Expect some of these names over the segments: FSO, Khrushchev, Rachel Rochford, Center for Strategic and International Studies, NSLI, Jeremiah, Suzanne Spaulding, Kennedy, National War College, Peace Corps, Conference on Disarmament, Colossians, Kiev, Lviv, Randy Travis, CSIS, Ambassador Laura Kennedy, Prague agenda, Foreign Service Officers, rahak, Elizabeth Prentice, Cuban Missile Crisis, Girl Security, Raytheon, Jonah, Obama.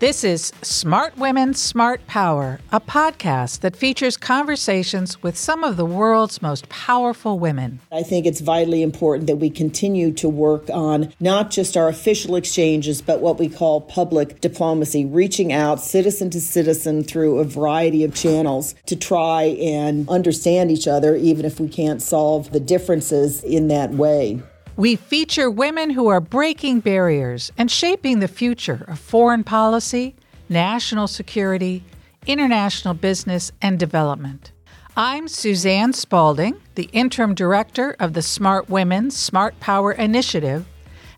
This is Smart Women, Smart Power, a podcast that features conversations with some of the world's most powerful women. I think it's vitally important that we continue to work on not just our official exchanges, but what we call public diplomacy, reaching out citizen to citizen through a variety of channels to try and understand each other, even if we can't solve the differences in that way. We feature women who are breaking barriers and shaping the future of foreign policy, national security, international business, and development. I'm Suzanne Spaulding, the interim director of the Smart Women, Smart Power Initiative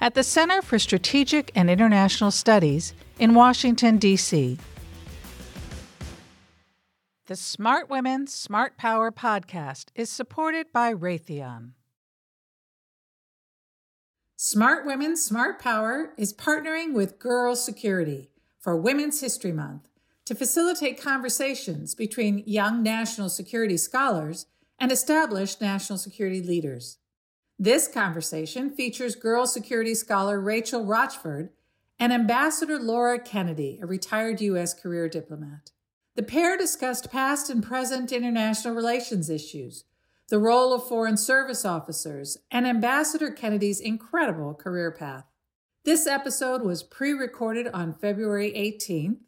at the Center for Strategic and International Studies in Washington, D.C. The Smart Women, Smart Power podcast is supported by Raytheon. Smart Women, Smart Power is partnering with Girl Security for Women's History Month to facilitate conversations between young national security scholars and established national security leaders. This conversation features Girl Security scholar Rachel Rochford and Ambassador Laura Kennedy, a retired U.S. career diplomat. The pair discussed past and present international relations issues, the role of Foreign Service Officers, and Ambassador Kennedy's incredible career path. This episode was pre-recorded on February 18th,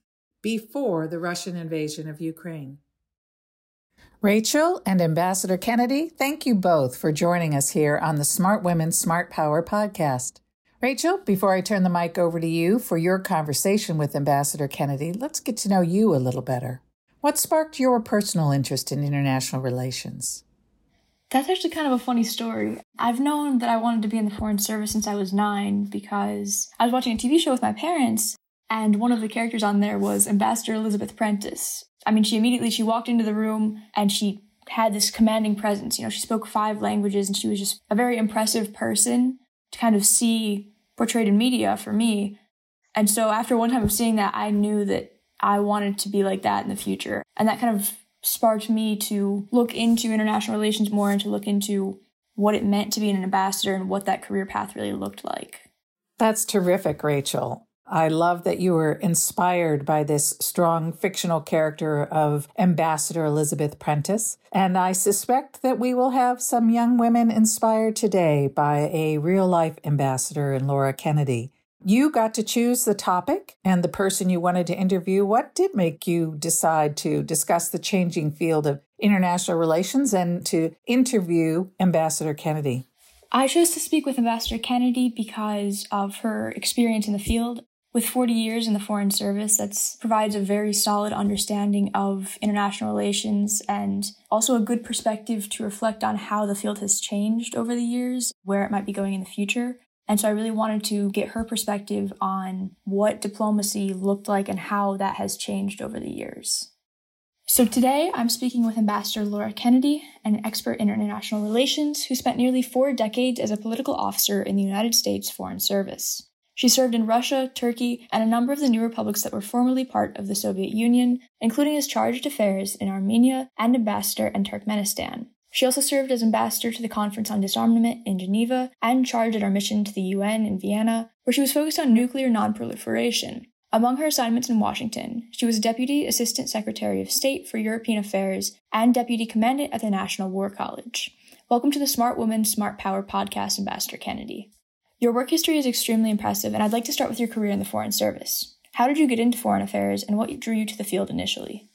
before the Russian invasion of Ukraine. Rachel and Ambassador Kennedy, thank you both for joining us here on the Smart Women, Smart Power podcast. Rachel, before I turn the mic over to you for your conversation with Ambassador Kennedy, let's get to know you a little better. What sparked your personal interest in international relations? That's actually kind of a funny story. I've known that I wanted to be in the Foreign Service since I was 9 because I was watching a TV show with my parents, and one of the characters on there was Ambassador Elizabeth Prentice. I mean, she walked into the room and she had this commanding presence. You know, she spoke 5 languages and she was just a very impressive person to kind of see portrayed in media for me. And so after one time of seeing that, I knew that I wanted to be like that in the future. And that kind of sparked me to look into international relations more and to look into what it meant to be an ambassador and what that career path really looked like. That's terrific, Rachel. I love that you were inspired by this strong fictional character of Ambassador Elizabeth Prentice. And I suspect that we will have some young women inspired today by a real-life ambassador in Laura Kennedy. You got to choose the topic and the person you wanted to interview. What did make you decide to discuss the changing field of international relations and to interview Ambassador Kennedy? I chose to speak with Ambassador Kennedy because of her experience in the field. With 40 years in the Foreign Service, that provides a very solid understanding of international relations and also a good perspective to reflect on how the field has changed over the years, where it might be going in the future. And so I really wanted to get her perspective on what diplomacy looked like and how that has changed over the years. So today I'm speaking with Ambassador Laura Kennedy, an expert in international relations who spent nearly 4 decades as a political officer in the United States Foreign Service. She served in Russia, Turkey, and a number of the new republics that were formerly part of the Soviet Union, including as chargé d'affaires in Armenia and ambassador in Turkmenistan. She also served as ambassador to the Conference on Disarmament in Geneva and charged at our mission to the UN in Vienna, where she was focused on nuclear nonproliferation. Among her assignments in Washington, she was Deputy Assistant Secretary of State for European Affairs and Deputy Commandant at the National War College. Welcome to the Smart Women, Smart Power podcast, Ambassador Kennedy. Your work history is extremely impressive, and I'd like to start with your career in the Foreign Service. How did you get into foreign affairs, and what drew you to the field initially?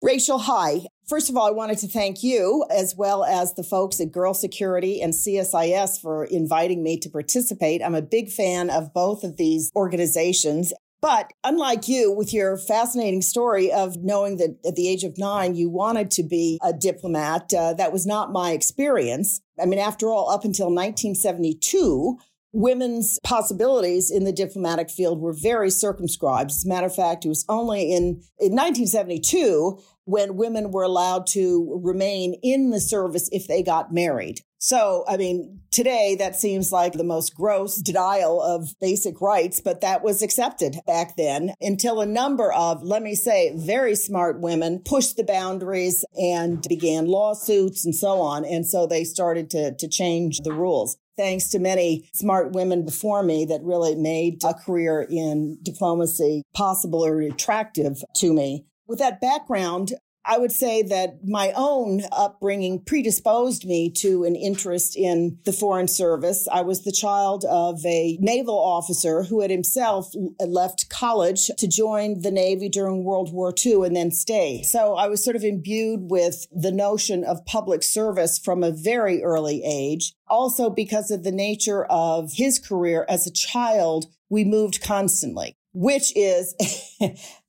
Rachel, hi. First of all, I wanted to thank you as well as the folks at Girl Security and CSIS for inviting me to participate. I'm a big fan of both of these organizations. But unlike you, with your fascinating story of knowing that at the age of 9, you wanted to be a diplomat, that was not my experience. I mean, after all, up until 1972, women's possibilities in the diplomatic field were very circumscribed. As a matter of fact, it was only in 1972 when women were allowed to remain in the service if they got married. So, I mean, today that seems like the most gross denial of basic rights, but that was accepted back then until a number of, let me say, very smart women pushed the boundaries and began lawsuits and so on. And so they started to change the rules. thanks to many smart women before me that really made a career in diplomacy possible or attractive to me. With that background, I would say that my own upbringing predisposed me to an interest in the Foreign Service. I was the child of a naval officer who had himself left college to join the Navy during World War II and then stayed. So I was sort of imbued with the notion of public service from a very early age. Also, because of the nature of his career as a child, we moved constantly, which is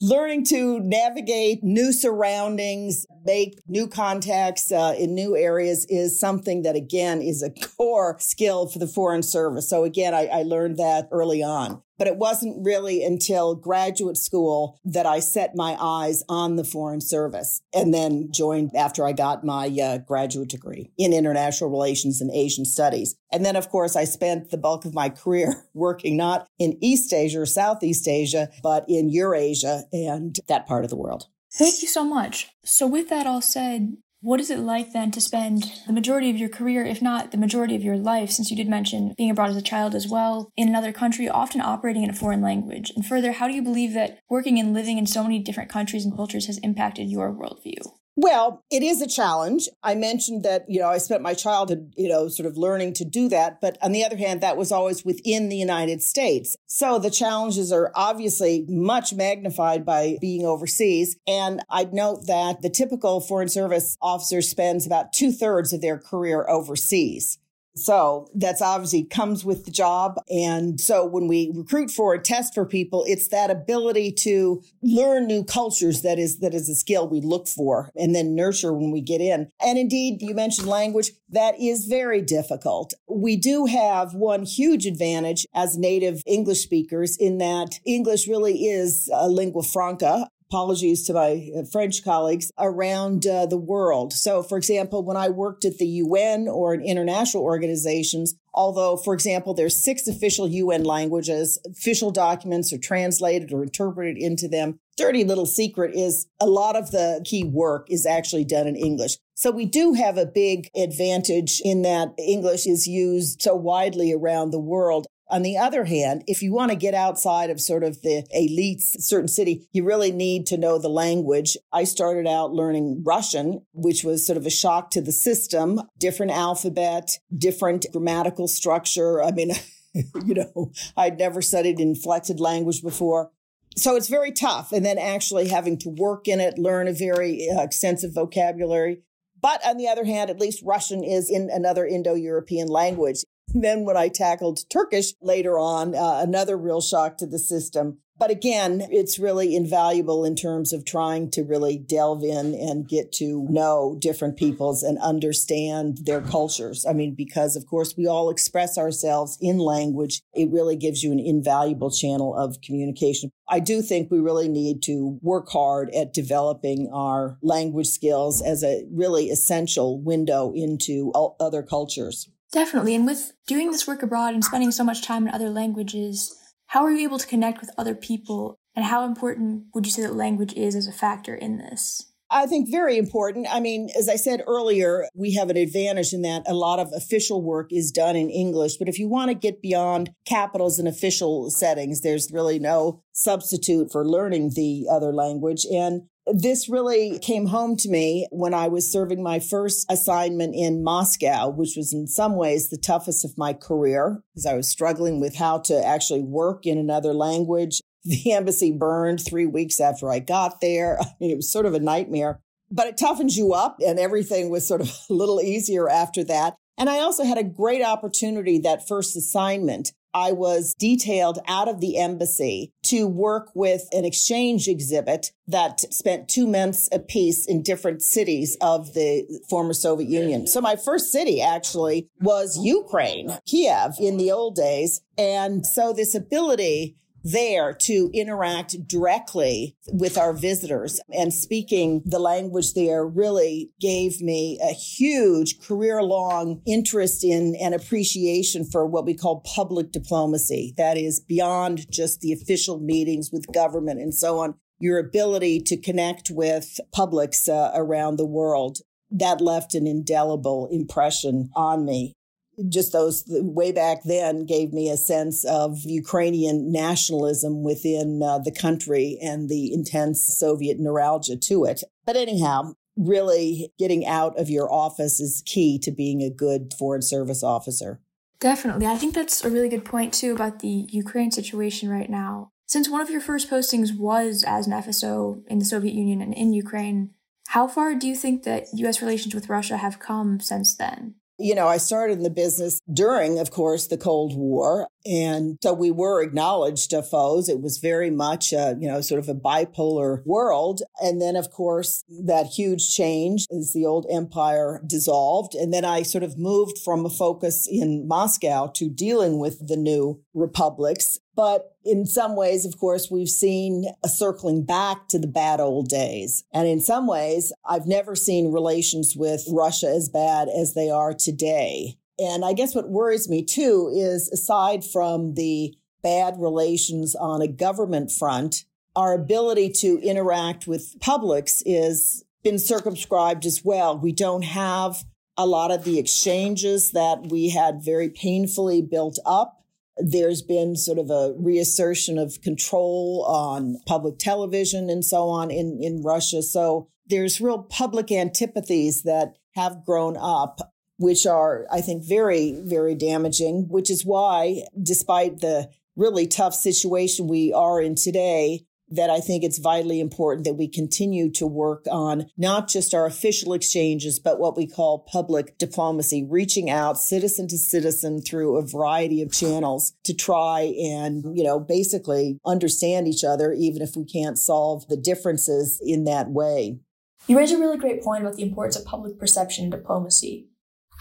learning to navigate new surroundings, make new contacts in new areas is something that, again, is a core skill for the Foreign Service. So again, I learned that early on. But it wasn't really until graduate school that I set my eyes on the Foreign Service and then joined after I got my graduate degree in international relations and Asian studies. And then, of course, I spent the bulk of my career working not in East Asia or Southeast Asia, but in Eurasia and that part of the world. Thank you so much. So with that all said, what is it like then to spend the majority of your career, if not the majority of your life, since you did mention being abroad as a child as well, in another country, often operating in a foreign language? And further, how do you believe that working and living in so many different countries and cultures has impacted your worldview? Well, it is a challenge. I mentioned that, I spent my childhood, sort of learning to do that. But on the other hand, that was always within the United States. So the challenges are obviously much magnified by being overseas. And I'd note that the typical Foreign Service officer spends about 2/3 of their career overseas. So that's obviously comes with the job. And so when we recruit for or test for people, it's that ability to learn new cultures that is a skill we look for and then nurture when we get in. And indeed, you mentioned language. That is very difficult. We do have one huge advantage as native English speakers in that English really is a lingua franca. Apologies to my French colleagues around the world. So, for example, when I worked at the UN or in international organizations, although, for example, there's 6 official UN languages, official documents are translated or interpreted into them. Dirty little secret is a lot of the key work is actually done in English. So we do have a big advantage in that English is used so widely around the world. On the other hand, if you want to get outside of sort of the elites, a certain city, you really need to know the language. I started out learning Russian, which was sort of a shock to the system, different alphabet, different grammatical structure. I mean, I'd never studied inflected language before. So it's very tough. And then actually having to work in it, learn a very extensive vocabulary. But on the other hand, at least Russian is in another Indo-European language. Then when I tackled Turkish later on, another real shock to the system. But again, it's really invaluable in terms of trying to really delve in and get to know different peoples and understand their cultures. I mean, because, of course, we all express ourselves in language. It really gives you an invaluable channel of communication. I do think we really need to work hard at developing our language skills as a really essential window into other cultures. Definitely. And with doing this work abroad and spending so much time in other languages, how are you able to connect with other people? And how important would you say that language is as a factor in this? I think very important. I mean, as I said earlier, we have an advantage in that a lot of official work is done in English. But if you want to get beyond capitals and official settings, there's really no substitute for learning the other language. And this really came home to me when I was serving my first assignment in Moscow, which was in some ways the toughest of my career because I was struggling with how to actually work in another language. The embassy burned 3 weeks after I got there. I mean, it was sort of a nightmare, but it toughens you up and everything was sort of a little easier after that. And I also had a great opportunity that first assignment. I was detailed out of the embassy to work with an exchange exhibit that spent 2 months apiece in different cities of the former Soviet Union. So my first city actually was Ukraine, Kiev in the old days. And so this ability there to interact directly with our visitors and speaking the language there really gave me a huge career-long interest in and appreciation for what we call public diplomacy. That is beyond just the official meetings with government and so on, your ability to connect with publics around the world. That left an indelible impression on me. just those way back then gave me a sense of Ukrainian nationalism within the country and the intense Soviet neuralgia to it. But anyhow, really getting out of your office is key to being a good Foreign Service officer. Definitely. I think that's a really good point, too, about the Ukraine situation right now. Since one of your first postings was as an FSO in the Soviet Union and in Ukraine, how far do you think that U.S. relations with Russia have come since then? You know, I started in the business during, of course, the Cold War. And so we were acknowledged foes. It was very much, sort of a bipolar world. And then, of course, that huge change as the old empire dissolved. And then I sort of moved from a focus in Moscow to dealing with the new republics. But in some ways, of course, we've seen a circling back to the bad old days. And in some ways, I've never seen relations with Russia as bad as they are today. And I guess what worries me, too, is aside from the bad relations on a government front, our ability to interact with publics has been circumscribed as well. We don't have a lot of the exchanges that we had very painfully built up. There's been sort of a reassertion of control on public television and so on in Russia. So there's real public antipathies that have grown up, which are, I think, very, very damaging, which is why, despite the really tough situation we are in today, that I think it's vitally important that we continue to work on not just our official exchanges, but what we call public diplomacy, reaching out citizen to citizen through a variety of channels to try and, basically understand each other, even if we can't solve the differences in that way. You raise a really great point about the importance of public perception in diplomacy.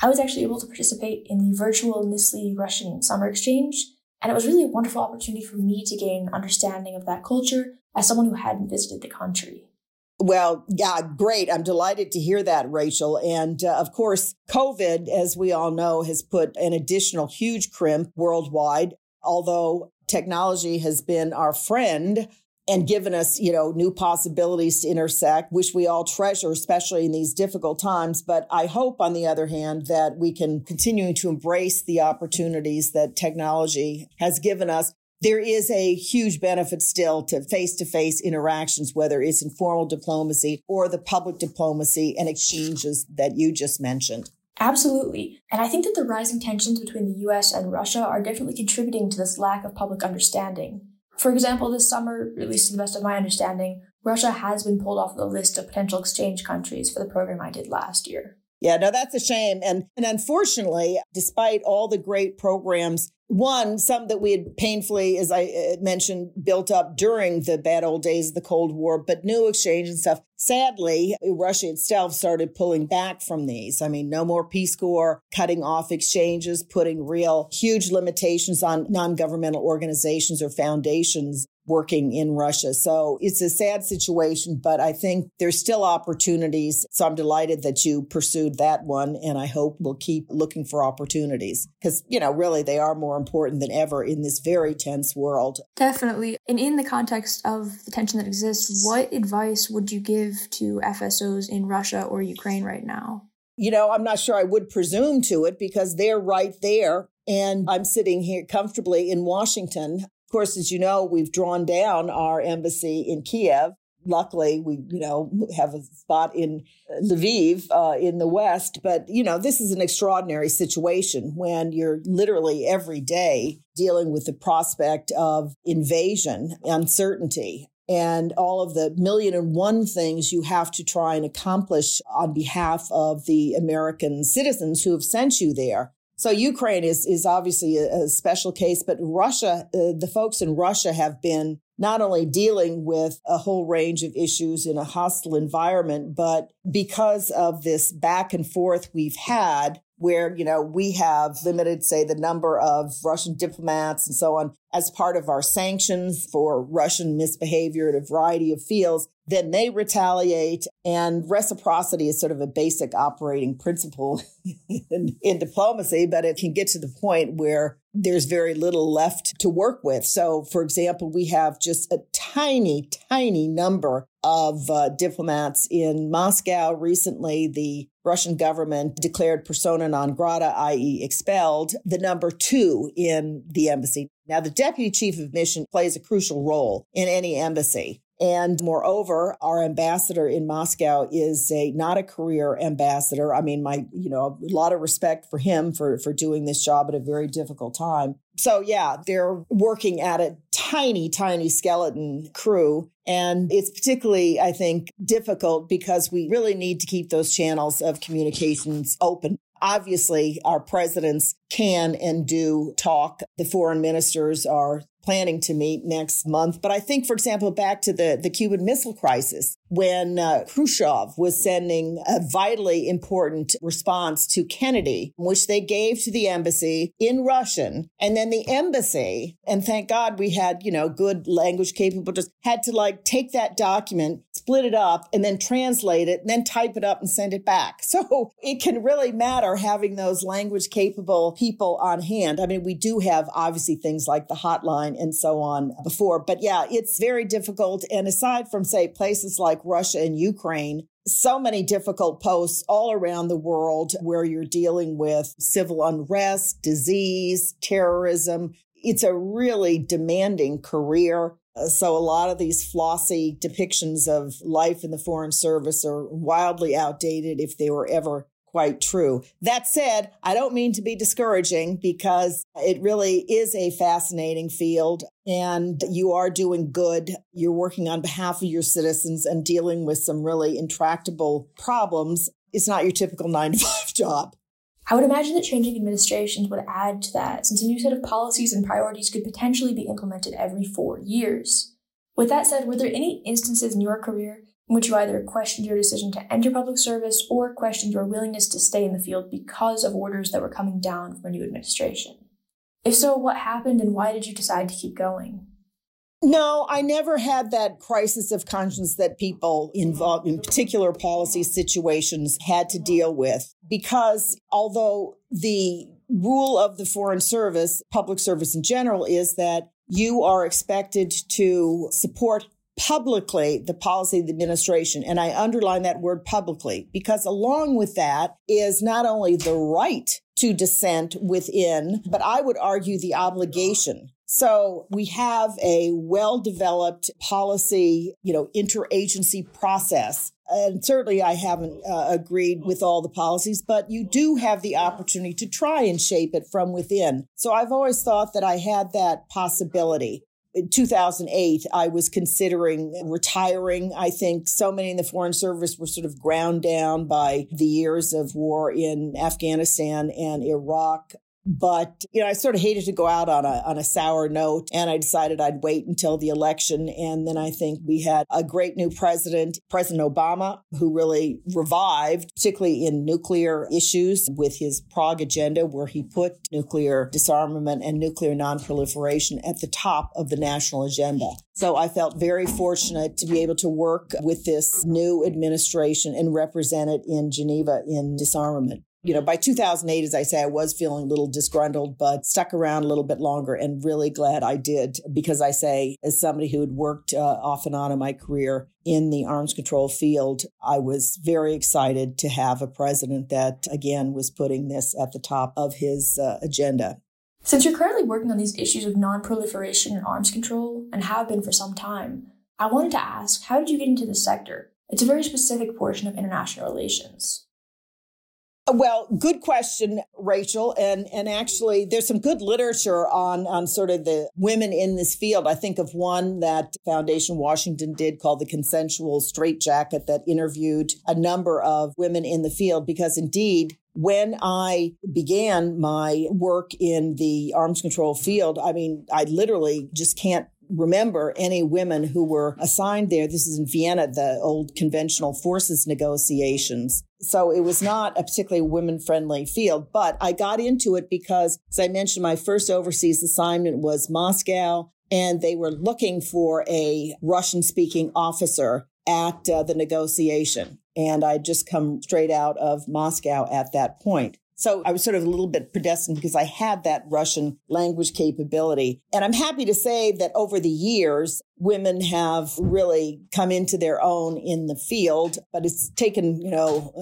I was actually able to participate in the virtual NSLI Russian Summer Exchange, and it was really a wonderful opportunity for me to gain an understanding of that culture as someone who hadn't visited the country. Well, yeah, great. I'm delighted to hear that, Rachel. And of course, COVID, as we all know, has put an additional huge crimp worldwide. Although technology has been our friend and given us, new possibilities to intersect, which we all treasure, especially in these difficult times. But I hope, on the other hand, that we can continue to embrace the opportunities that technology has given us. There is a huge benefit still to face-to-face interactions, whether it's informal diplomacy or the public diplomacy and exchanges that you just mentioned. Absolutely. And I think that the rising tensions between the U.S. and Russia are definitely contributing to this lack of public understanding. For example, this summer, at least to the best of my understanding, Russia has been pulled off the list of potential exchange countries for the program I did last year. Yeah, no, that's a shame. And unfortunately, despite all the great programs, one, some that we had painfully, as I mentioned, built up during the bad old days of the Cold War, but new exchange and stuff. Sadly, Russia itself started pulling back from these. I mean, no more Peace Corps, cutting off exchanges, putting real huge limitations on non-governmental organizations or foundations working in Russia. So it's a sad situation, but I think there's still opportunities. So I'm delighted that you pursued that one, and I hope we'll keep looking for opportunities because, really they are more important than ever in this very tense world. Definitely. And in the context of the tension that exists, what advice would you give to FSOs in Russia or Ukraine right now? I'm not sure I would presume to it because they're right there, and I'm sitting here comfortably in Washington. Of course, as you know, we've drawn down our embassy in Kiev. Luckily, we, have a spot in Lviv in the West. But, this is an extraordinary situation when you're literally every day dealing with the prospect of invasion, uncertainty, and all of the million and one things you have to try and accomplish on behalf of the American citizens who have sent you there. So Ukraine is obviously a special case, but Russia, the folks in Russia have been not only dealing with a whole range of issues in a hostile environment, but because of this back and forth we've had where, we have limited, say, the number of Russian diplomats and so on as part of our sanctions for Russian misbehavior in a variety of fields, then they retaliate. And reciprocity is sort of a basic operating principle in diplomacy, but it can get to the point where there's very little left to work with. So, for example, we have just a tiny, tiny number of diplomats in Moscow. Recently, the Russian government declared persona non grata, i.e. expelled, the number 2 in the embassy. Now, the deputy chief of mission plays a crucial role in any embassy. And moreover, our ambassador in Moscow is not a career ambassador. I mean, a lot of respect for him for doing this job at a very difficult time. So yeah, they're working at a tiny, tiny skeleton crew. And it's particularly, I think, difficult because we really need to keep those channels of communications open. Obviously, our presidents can and do talk. The foreign ministers are planning to meet next month. But I think, for example, back to the Cuban Missile Crisis, when Khrushchev was sending a vitally important response to Kennedy, which they gave to the embassy in Russian. And then the embassy, and thank God we had, good language capable, just had to take that document, split it up, and then translate it, and then type it up and send it back. So it can really matter having those language capable people on hand. I mean, we do have obviously things like the hotline and so on before. But yeah, it's very difficult. And aside from, say, places like Russia and Ukraine, so many difficult posts all around the world where you're dealing with civil unrest, disease, terrorism. It's a really demanding career. So a lot of these flossy depictions of life in the Foreign Service are wildly outdated if they were ever quite true. That said, I don't mean to be discouraging because it really is a fascinating field and you are doing good. You're working on behalf of your citizens and dealing with some really intractable problems. It's not your typical 9-to-5 job. I would imagine that changing administrations would add to that, since a new set of policies and priorities could potentially be implemented every 4 years. With that said, were there any instances in your career in which you either questioned your decision to enter public service or questioned your willingness to stay in the field because of orders that were coming down from a new administration? If so, what happened and why did you decide to keep going? No, I never had that crisis of conscience that people involved in particular policy situations had to deal with, because although the rule of the Foreign Service, public service in general, is that you are expected to support publicly the policy of the administration. And I underline that word publicly, because along with that is not only the right to dissent within, but I would argue the obligation. So we have a well-developed policy, interagency process. And certainly I haven't agreed with all the policies, but you do have the opportunity to try and shape it from within. So I've always thought that I had that possibility. In 2008, I was considering retiring. I think so many in the Foreign Service were sort of ground down by the years of war in Afghanistan and Iraq. But, I sort of hated to go out on a sour note, and I decided I'd wait until the election. And then I think we had a great new president, President Obama, who really revived, particularly in nuclear issues with his Prague agenda, where he put nuclear disarmament and nuclear nonproliferation at the top of the national agenda. So I felt very fortunate to be able to work with this new administration and represent it in Geneva in disarmament. By 2008, as I say, I was feeling a little disgruntled, but stuck around a little bit longer and really glad I did, because I say, as somebody who had worked off and on in my career in the arms control field, I was very excited to have a president that, again, was putting this at the top of his agenda. Since you're currently working on these issues of non-proliferation and arms control, and have been for some time, I wanted to ask, how did you get into this sector? It's a very specific portion of international relations. Well, good question, Rachel. And actually, there's some good literature on sort of the women in this field. I think of one that Foundation Washington did called The Consensual Straitjacket that interviewed a number of women in the field, because indeed, when I began my work in the arms control field, I literally just can't remember any women who were assigned there. This is in Vienna, the old conventional forces negotiations. So it was not a particularly women-friendly field, but I got into it because, as I mentioned, my first overseas assignment was Moscow, and they were looking for a Russian-speaking officer at the negotiation. And I'd just come straight out of Moscow at that point. So I was sort of a little bit predestined because I had that Russian language capability. And I'm happy to say that over the years, women have really come into their own in the field. But it's taken,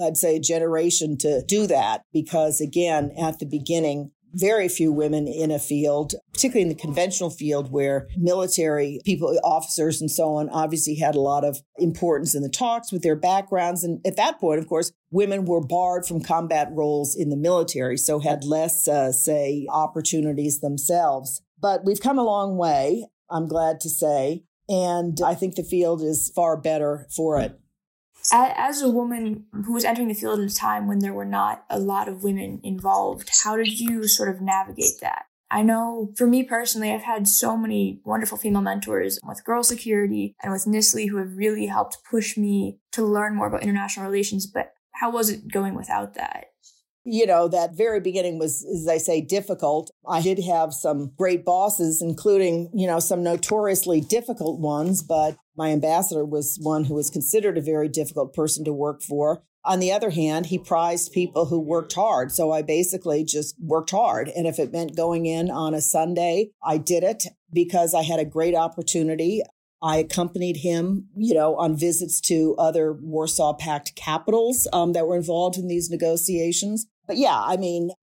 I'd say a generation to do that because, again, at the beginning, very few women in a field, particularly in the conventional field where military people, officers and so on, obviously had a lot of importance in the talks with their backgrounds. And at that point, of course, women were barred from combat roles in the military, so had less, opportunities themselves. But we've come a long way, I'm glad to say, and I think the field is far better for it. As a woman who was entering the field at a time when there were not a lot of women involved, how did you sort of navigate that? I know for me personally, I've had so many wonderful female mentors with Girl Security and with NSLI who have really helped push me to learn more about international relations. But how was it going without that? That very beginning was, as I say, difficult. I did have some great bosses, including, some notoriously difficult ones, but my ambassador was one who was considered a very difficult person to work for. On the other hand, he prized people who worked hard. So I basically just worked hard. And if it meant going in on a Sunday, I did it because I had a great opportunity. I accompanied him, on visits to other Warsaw Pact capitals that were involved in these negotiations. But yeah,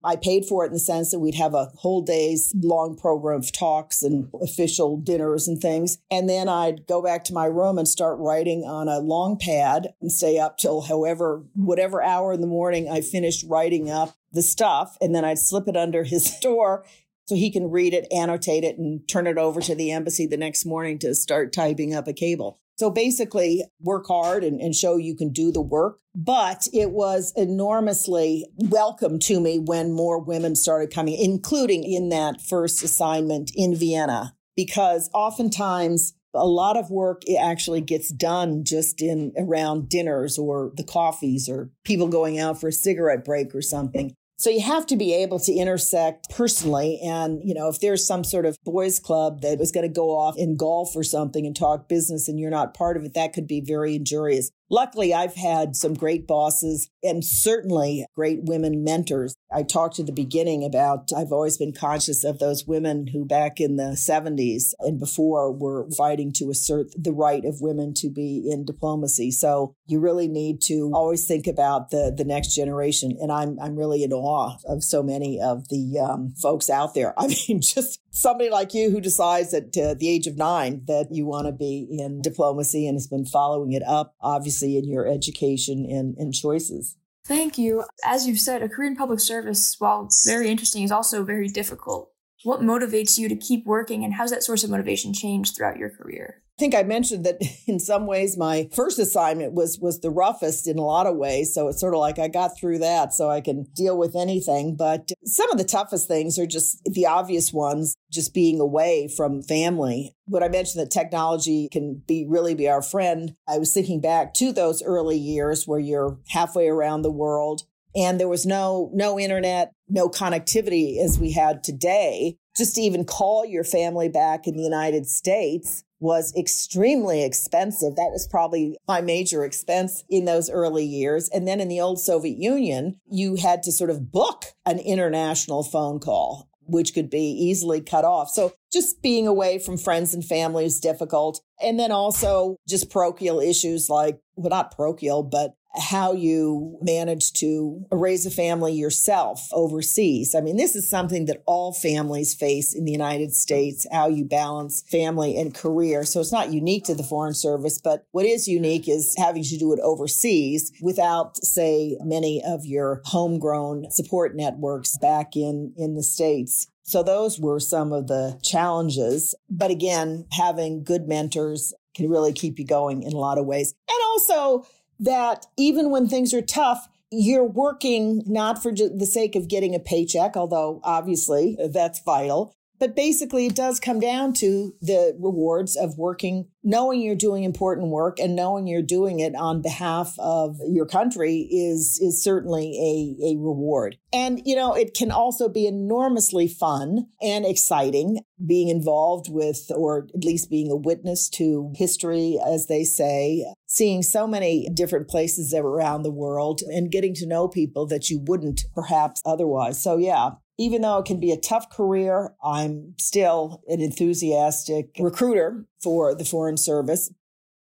I paid for it in the sense that we'd have a whole day's long program of talks and official dinners and things. And then I'd go back to my room and start writing on a long pad and stay up till whatever hour in the morning I finished writing up the stuff. And then I'd slip it under his door so he can read it, annotate it, and turn it over to the embassy the next morning to start typing up a cable. So basically, work hard and show you can do the work. But it was enormously welcome to me when more women started coming, including in that first assignment in Vienna, because oftentimes a lot of work actually gets done just in around dinners or the coffees or people going out for a cigarette break or something. So you have to be able to intersect personally. And, if there's some sort of boys club that was going to go off and golf or something and talk business and you're not part of it, that could be very injurious. Luckily, I've had some great bosses and certainly great women mentors. I talked at the beginning about I've always been conscious of those women who back in the 70s and before were fighting to assert the right of women to be in diplomacy. So you really need to always think about the next generation. And I'm really in awe of so many of the folks out there. Just somebody like you who decides at the age of 9 that you want to be in diplomacy and has been following it up, obviously, in your education and choices. Thank you. As you've said, a career in public service, while very interesting, is also very difficult. What motivates you to keep working, and how's that source of motivation changed throughout your career? I think I mentioned that in some ways, my first assignment was the roughest in a lot of ways. So it's sort of like I got through that so I can deal with anything. But some of the toughest things are just the obvious ones, just being away from family. When I mentioned that technology can really be our friend, I was thinking back to those early years where you're halfway around the world and there was no internet, no connectivity as we had today. Just to even call your family back in the United States was extremely expensive. That was probably my major expense in those early years. And then in the old Soviet Union, you had to sort of book an international phone call, which could be easily cut off. So just being away from friends and family is difficult. And then also just parochial issues like, well, not parochial, but how you manage to raise a family yourself overseas. This is something that all families face in the United States, how you balance family and career. So it's not unique to the Foreign Service, but what is unique is having to do it overseas without, say, many of your homegrown support networks back in the States. So those were some of the challenges. But again, having good mentors can really keep you going in a lot of ways. And also, that even when things are tough, you're working not for the sake of getting a paycheck, although obviously that's vital, But basically, it does come down to the rewards of working, knowing you're doing important work and knowing you're doing it on behalf of your country is certainly a reward. And, you know, it can also be enormously fun and exciting being involved with, or at least being a witness to history, as they say, seeing so many different places around the world and getting to know people that you wouldn't perhaps otherwise. So, yeah. Even though it can be a tough career, I'm still an enthusiastic recruiter for the Foreign Service.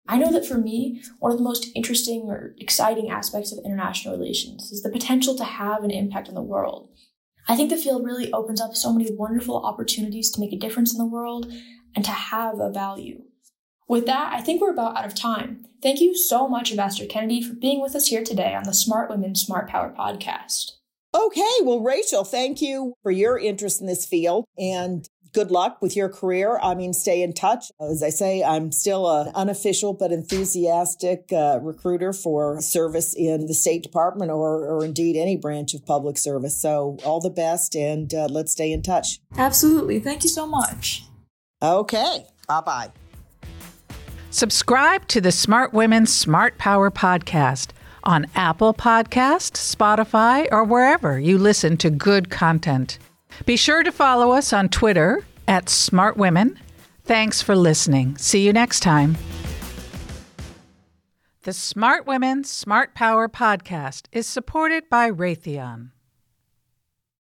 I know that for me, one of the most interesting or exciting aspects of international relations is the potential to have an impact on the world. I think the field really opens up so many wonderful opportunities to make a difference in the world and to have a value. With that, I think we're about out of time. Thank you so much, Ambassador Kennedy, for being with us here today on the Smart Women, Smart Power podcast. Okay. Well, Rachel, thank you for your interest in this field and good luck with your career. I mean, stay in touch. As I say, I'm still an unofficial but enthusiastic recruiter for service in the State Department or indeed any branch of public service. So all the best and let's stay in touch. Absolutely. Thank you so much. Okay. Bye-bye. Subscribe to the Smart Women, Smart Power podcast on Apple Podcasts, Spotify, or wherever you listen to good content. Be sure to follow us on Twitter @SmartWomen. Thanks for listening. See you next time. The Smart Women, Smart Power podcast is supported by Raytheon.